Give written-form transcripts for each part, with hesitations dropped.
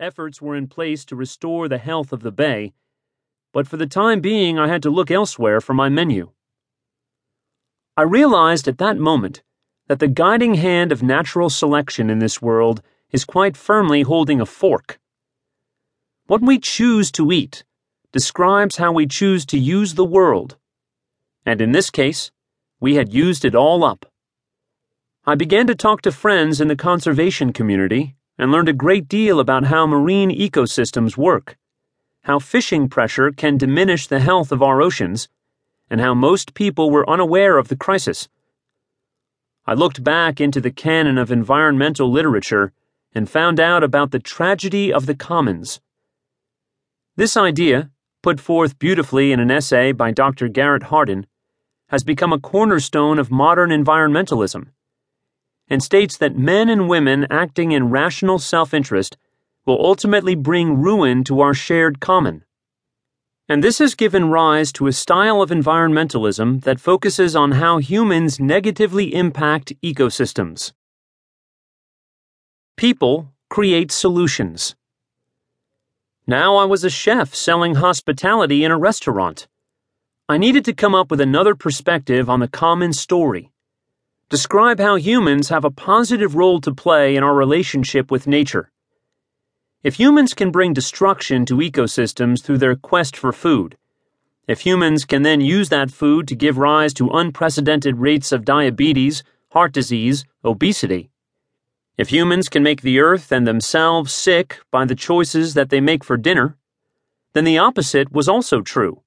Efforts were in place to restore the health of the bay, but for the time being I had to look elsewhere for my menu. I realized at that moment that the guiding hand of natural selection in this world is quite firmly holding a fork. What we choose to eat describes how we choose to use the world, and in this case, we had used it all up. I began to talk to friends in the conservation community and learned a great deal about how marine ecosystems work, how fishing pressure can diminish the health of our oceans, and how most people were unaware of the crisis. I looked back into the canon of environmental literature and found out about the tragedy of the commons. This idea, put forth beautifully in an essay by Dr. Garrett Hardin, has become a cornerstone of modern environmentalism, and states that men and women acting in rational self-interest will ultimately bring ruin to our shared common. And this has given rise to a style of environmentalism that focuses on how humans negatively impact ecosystems. People create solutions. Now I was a chef selling hospitality in a restaurant. I needed to come up with another perspective on the common story. Describe how humans have a positive role to play in our relationship with nature. If humans can bring destruction to ecosystems through their quest for food, if humans can then use that food to give rise to unprecedented rates of diabetes, heart disease, obesity, if humans can make the earth and themselves sick by the choices that they make for dinner, then the opposite was also true.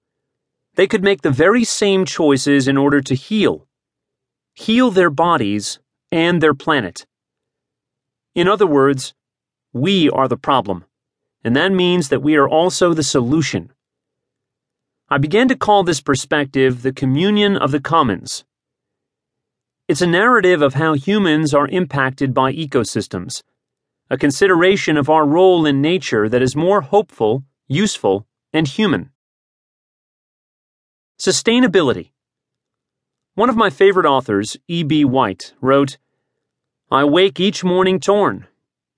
They could make the very same choices in order to heal their bodies and their planet. In other words, we are the problem, and that means that we are also the solution. I began to call this perspective the communion of the commons. It's a narrative of how humans are impacted by ecosystems, a consideration of our role in nature that is more hopeful, useful, and human. Sustainability. One of my favorite authors, E.B. White, wrote, "I wake each morning torn,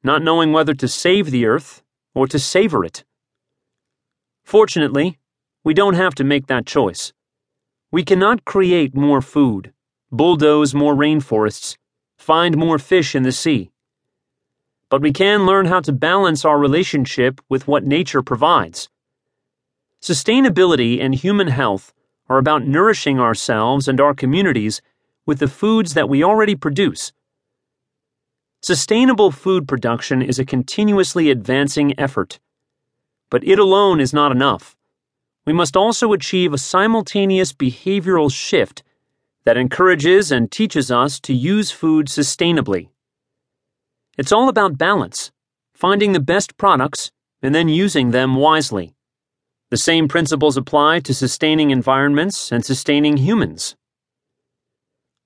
not knowing whether to save the earth or to savor it." Fortunately, we don't have to make that choice. We cannot create more food, bulldoze more rainforests, find more fish in the sea. But we can learn how to balance our relationship with what nature provides. Sustainability and human health are about nourishing ourselves and our communities with the foods that we already produce. Sustainable food production is a continuously advancing effort, but it alone is not enough. We must also achieve a simultaneous behavioral shift that encourages and teaches us to use food sustainably. It's all about balance, finding the best products and then using them wisely. The same principles apply to sustaining environments and sustaining humans.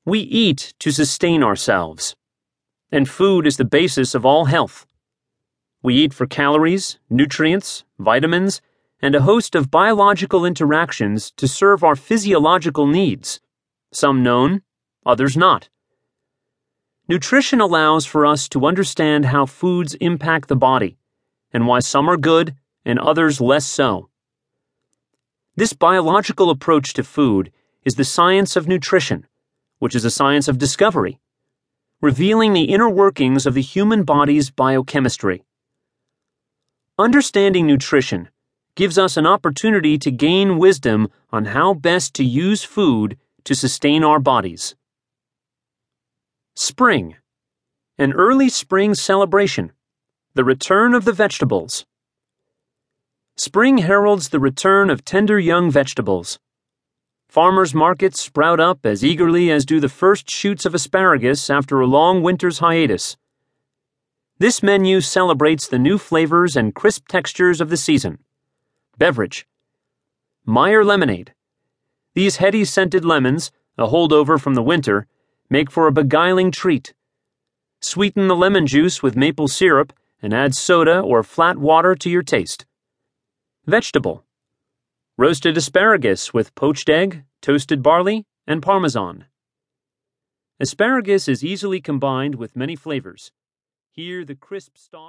We eat to sustain ourselves, and food is the basis of all health. We eat for calories, nutrients, vitamins, and a host of biological interactions to serve our physiological needs, some known, others not. Nutrition allows for us to understand how foods impact the body, and why some are good and others less so. This biological approach to food is the science of nutrition, which is a science of discovery, revealing the inner workings of the human body's biochemistry. Understanding nutrition gives us an opportunity to gain wisdom on how best to use food to sustain our bodies. Spring, an early spring celebration, the return of the vegetables. Spring heralds the return of tender young vegetables. Farmers' markets sprout up as eagerly as do the first shoots of asparagus after a long winter's hiatus. This menu celebrates the new flavors and crisp textures of the season. Beverage: Meyer lemonade. These heady scented lemons, a holdover from the winter, make for a beguiling treat. Sweeten the lemon juice with maple syrup and add soda or flat water to your taste. Vegetable: roasted asparagus with poached egg, toasted barley, and parmesan. Asparagus is easily combined with many flavors. Here the crisp stalk